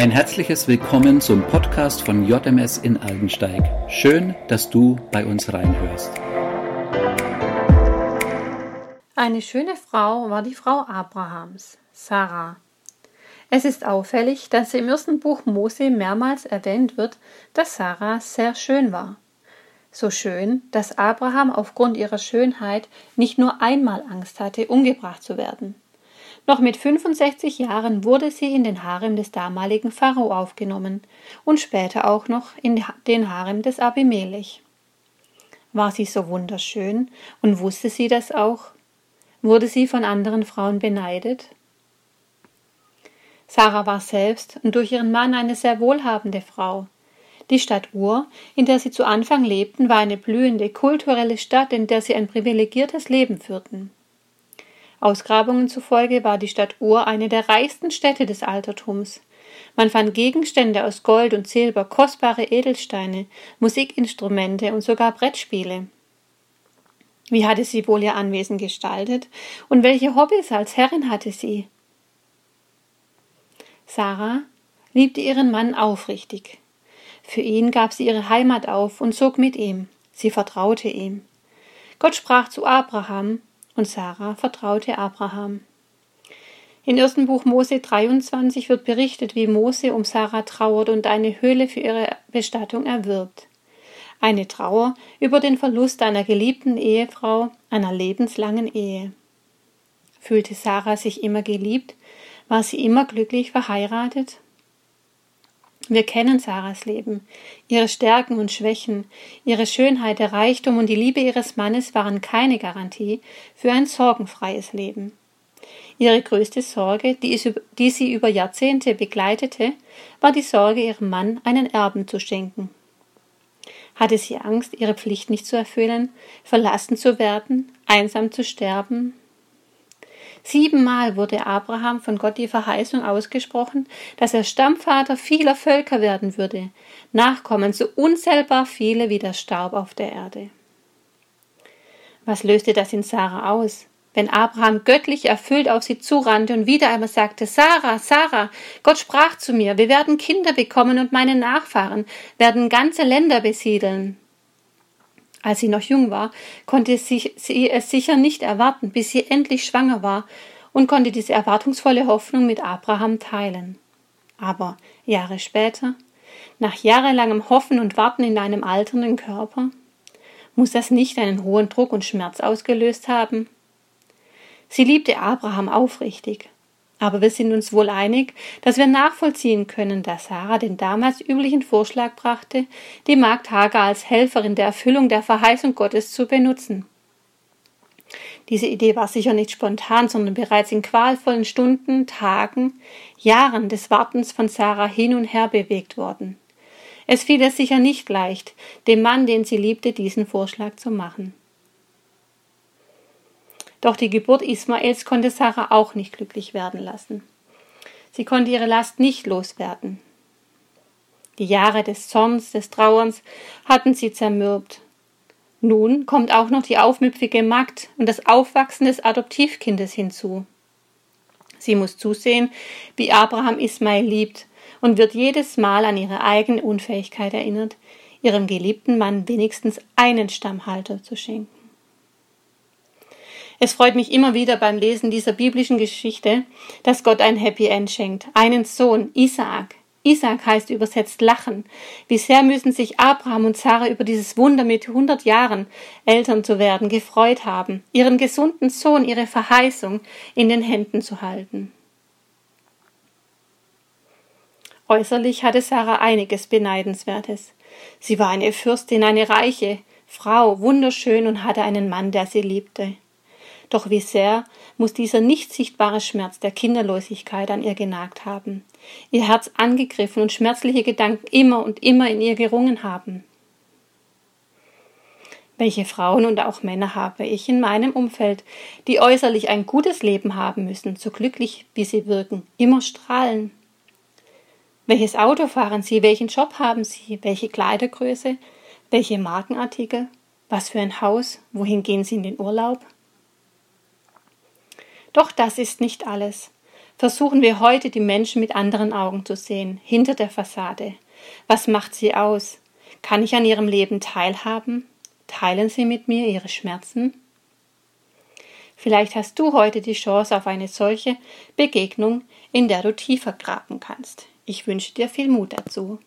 Ein herzliches Willkommen zum Podcast von JMS in Altensteig. Schön, dass du bei uns reinhörst. Eine schöne Frau war die Frau Abrahams, Sarah. Es ist auffällig, dass im ersten Buch Mose mehrmals erwähnt wird, dass Sarah sehr schön war. So schön, dass Abraham aufgrund ihrer Schönheit nicht nur einmal Angst hatte, umgebracht zu werden. Noch mit 65 Jahren wurde sie in den Harem des damaligen Pharao aufgenommen und später auch noch in den Harem des Abimelech. War sie so wunderschön und wusste sie das auch? Wurde sie von anderen Frauen beneidet? Sarah war selbst und durch ihren Mann eine sehr wohlhabende Frau. Die Stadt Ur, in der sie zu Anfang lebten, war eine blühende, kulturelle Stadt, in der sie ein privilegiertes Leben führten. Ausgrabungen zufolge war die Stadt Ur eine der reichsten Städte des Altertums. Man fand Gegenstände aus Gold und Silber, kostbare Edelsteine, Musikinstrumente und sogar Brettspiele. Wie hatte sie wohl ihr Anwesen gestaltet und welche Hobbys als Herrin hatte sie? Sarah liebte ihren Mann aufrichtig. Für ihn gab sie ihre Heimat auf und zog mit ihm. Sie vertraute ihm. Gott sprach zu Abraham und Sarah vertraute Abraham. In 1. Buch Mose 23 wird berichtet, wie Mose um Sarah trauert und eine Höhle für ihre Bestattung erwirbt. Eine Trauer über den Verlust einer geliebten Ehefrau, einer lebenslangen Ehe. Fühlte Sarah sich immer geliebt? War sie immer glücklich verheiratet? Wir kennen Sarahs Leben. Ihre Stärken und Schwächen, ihre Schönheit, der Reichtum und die Liebe ihres Mannes waren keine Garantie für ein sorgenfreies Leben. Ihre größte Sorge, die sie über Jahrzehnte begleitete, war die Sorge, ihrem Mann einen Erben zu schenken. Hatte sie Angst, ihre Pflicht nicht zu erfüllen, verlassen zu werden, einsam zu sterben? 7-mal wurde Abraham von Gott die Verheißung ausgesprochen, dass er Stammvater vieler Völker werden würde, Nachkommen so unzählbar viele wie der Staub auf der Erde. Was löste das in Sarah aus, wenn Abraham göttlich erfüllt auf sie zurannte und wieder einmal sagte: Sarah, Sarah, Gott sprach zu mir, wir werden Kinder bekommen und meine Nachfahren werden ganze Länder besiedeln. Als sie noch jung war, konnte sie es sicher nicht erwarten, bis sie endlich schwanger war und konnte diese erwartungsvolle Hoffnung mit Abraham teilen. Aber Jahre später, nach jahrelangem Hoffen und Warten in einem alternden Körper, muss das nicht einen hohen Druck und Schmerz ausgelöst haben? Sie liebte Abraham aufrichtig. Aber wir sind uns wohl einig, dass wir nachvollziehen können, dass Sarah den damals üblichen Vorschlag brachte, die Magd Hagar als Helferin der Erfüllung der Verheißung Gottes zu benutzen. Diese Idee war sicher nicht spontan, sondern bereits in qualvollen Stunden, Tagen, Jahren des Wartens von Sarah hin und her bewegt worden. Es fiel ihr sicher nicht leicht, dem Mann, den sie liebte, diesen Vorschlag zu machen. Doch die Geburt Ismaels konnte Sarah auch nicht glücklich werden lassen. Sie konnte ihre Last nicht loswerden. Die Jahre des Zorns, des Trauerns hatten sie zermürbt. Nun kommt auch noch die aufmüpfige Magd und das Aufwachsen des Adoptivkindes hinzu. Sie muss zusehen, wie Abraham Ismael liebt und wird jedes Mal an ihre eigene Unfähigkeit erinnert, ihrem geliebten Mann wenigstens einen Stammhalter zu schenken. Es freut mich immer wieder beim Lesen dieser biblischen Geschichte, dass Gott ein Happy End schenkt, einen Sohn, Isaak. Isaak heißt übersetzt Lachen. Wie sehr müssen sich Abraham und Sarah über dieses Wunder, mit 100 Jahren Eltern zu werden, gefreut haben, ihren gesunden Sohn, ihre Verheißung in den Händen zu halten. Äußerlich hatte Sarah einiges Beneidenswertes. Sie war eine Fürstin, eine reiche Frau, wunderschön und hatte einen Mann, der sie liebte. Doch wie sehr muss dieser nicht sichtbare Schmerz der Kinderlosigkeit an ihr genagt haben, ihr Herz angegriffen und schmerzliche Gedanken immer und immer in ihr gerungen haben. Welche Frauen und auch Männer habe ich in meinem Umfeld, die äußerlich ein gutes Leben haben müssen, so glücklich wie sie wirken, immer strahlen? Welches Auto fahren sie, welchen Job haben sie, welche Kleidergröße, welche Markenartikel, was für ein Haus, wohin gehen sie in den Urlaub? Doch das ist nicht alles. versuchen wir heute, die Menschen mit anderen Augen zu sehen, hinter der Fassade. Was macht sie aus? Kann ich an ihrem Leben teilhaben? Teilen sie mit mir ihre Schmerzen? Vielleicht hast du heute die Chance auf eine solche Begegnung, in der du tiefer graben kannst. Ich wünsche dir viel Mut dazu.